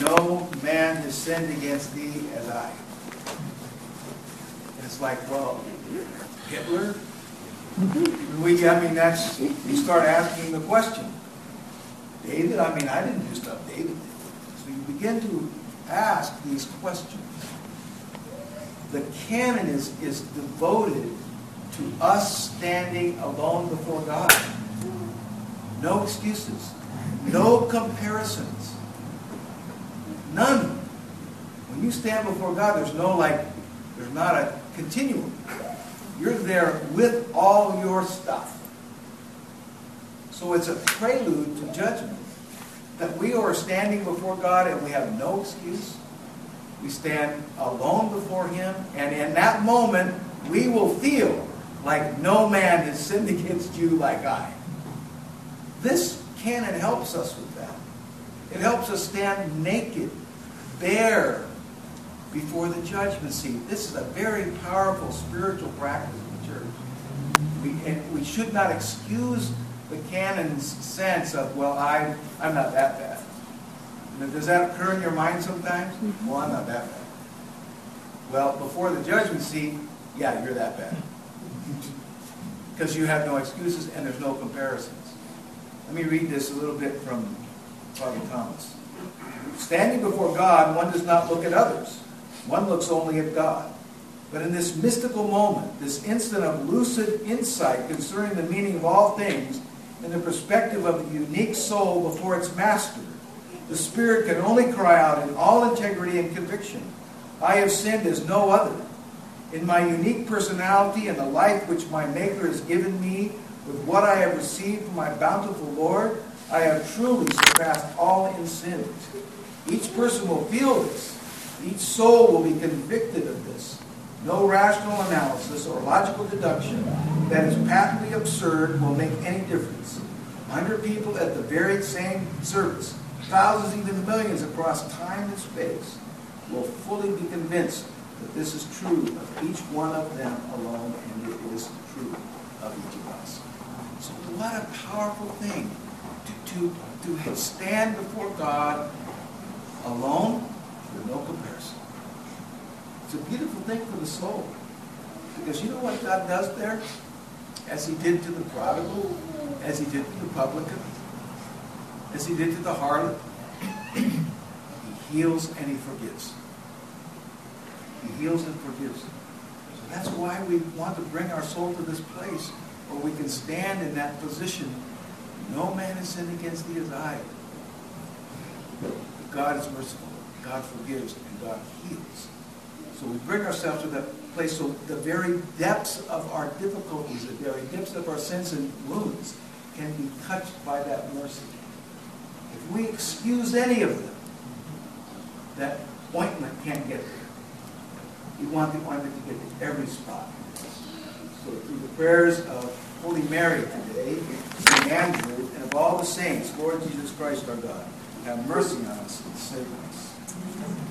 no man has sinned against thee as I. And it's like, well, Hitler? I mean, that's, you start asking the question. David? I mean, I didn't do stuff David did. So you begin to ask these questions. The canon is devoted to us standing alone before God. No excuses. No comparisons. None. When you stand before God, there's no like, there's not a continuum. You're there with all your stuff. So it's a prelude to judgment. That we are standing before God and we have no excuse. We stand alone before Him. And in that moment, we will feel like no man has sinned against you like I. This canon helps us with that. It helps us stand naked, bare, before the judgment seat. This is a very powerful spiritual practice in the church. We should not excuse the canon's sense of, well, I'm not that bad. Does that occur in your mind sometimes? Mm-hmm. Well, I'm not that bad. Well, before the judgment seat, yeah, you're that bad. Because you have no excuses and there's no comparisons. Let me read this a little bit from Father Thomas. Standing before God, one does not look at others. One looks only at God. But in this mystical moment, this instant of lucid insight concerning the meaning of all things, in the perspective of the unique soul before its master, the Spirit can only cry out in all integrity and conviction, I have sinned as no other. In my unique personality and the life which my Maker has given me, with what I have received from my bountiful Lord, I have truly surpassed all in sin. Each person will feel this. Each soul will be convicted of this. No rational analysis or logical deduction that is patently absurd will make any difference. 100 people at the very same service, thousands, even millions across time and space, will fully be convinced that this is true of each one of them alone, and it is true of each of us. So what a powerful thing to stand before God alone with no comparison. It's a beautiful thing for the soul. Because you know what God does there? As He did to the prodigal, as He did to the publican, as He did to the harlot, He heals and He forgives. He heals and forgives. So that's why we want to bring our soul to this place where we can stand in that position. No man has sinned against thee as I. But God is merciful. God forgives and God heals. So we bring ourselves to that place. So the very depths of our difficulties, the very depths of our sins and wounds can be touched by that mercy. If we excuse any of them, that ointment can't get there. We want the ointment to get to every spot. So through the prayers of Holy Mary today, St. Andrew, and of all the saints, Lord Jesus Christ our God, have mercy on us and save us.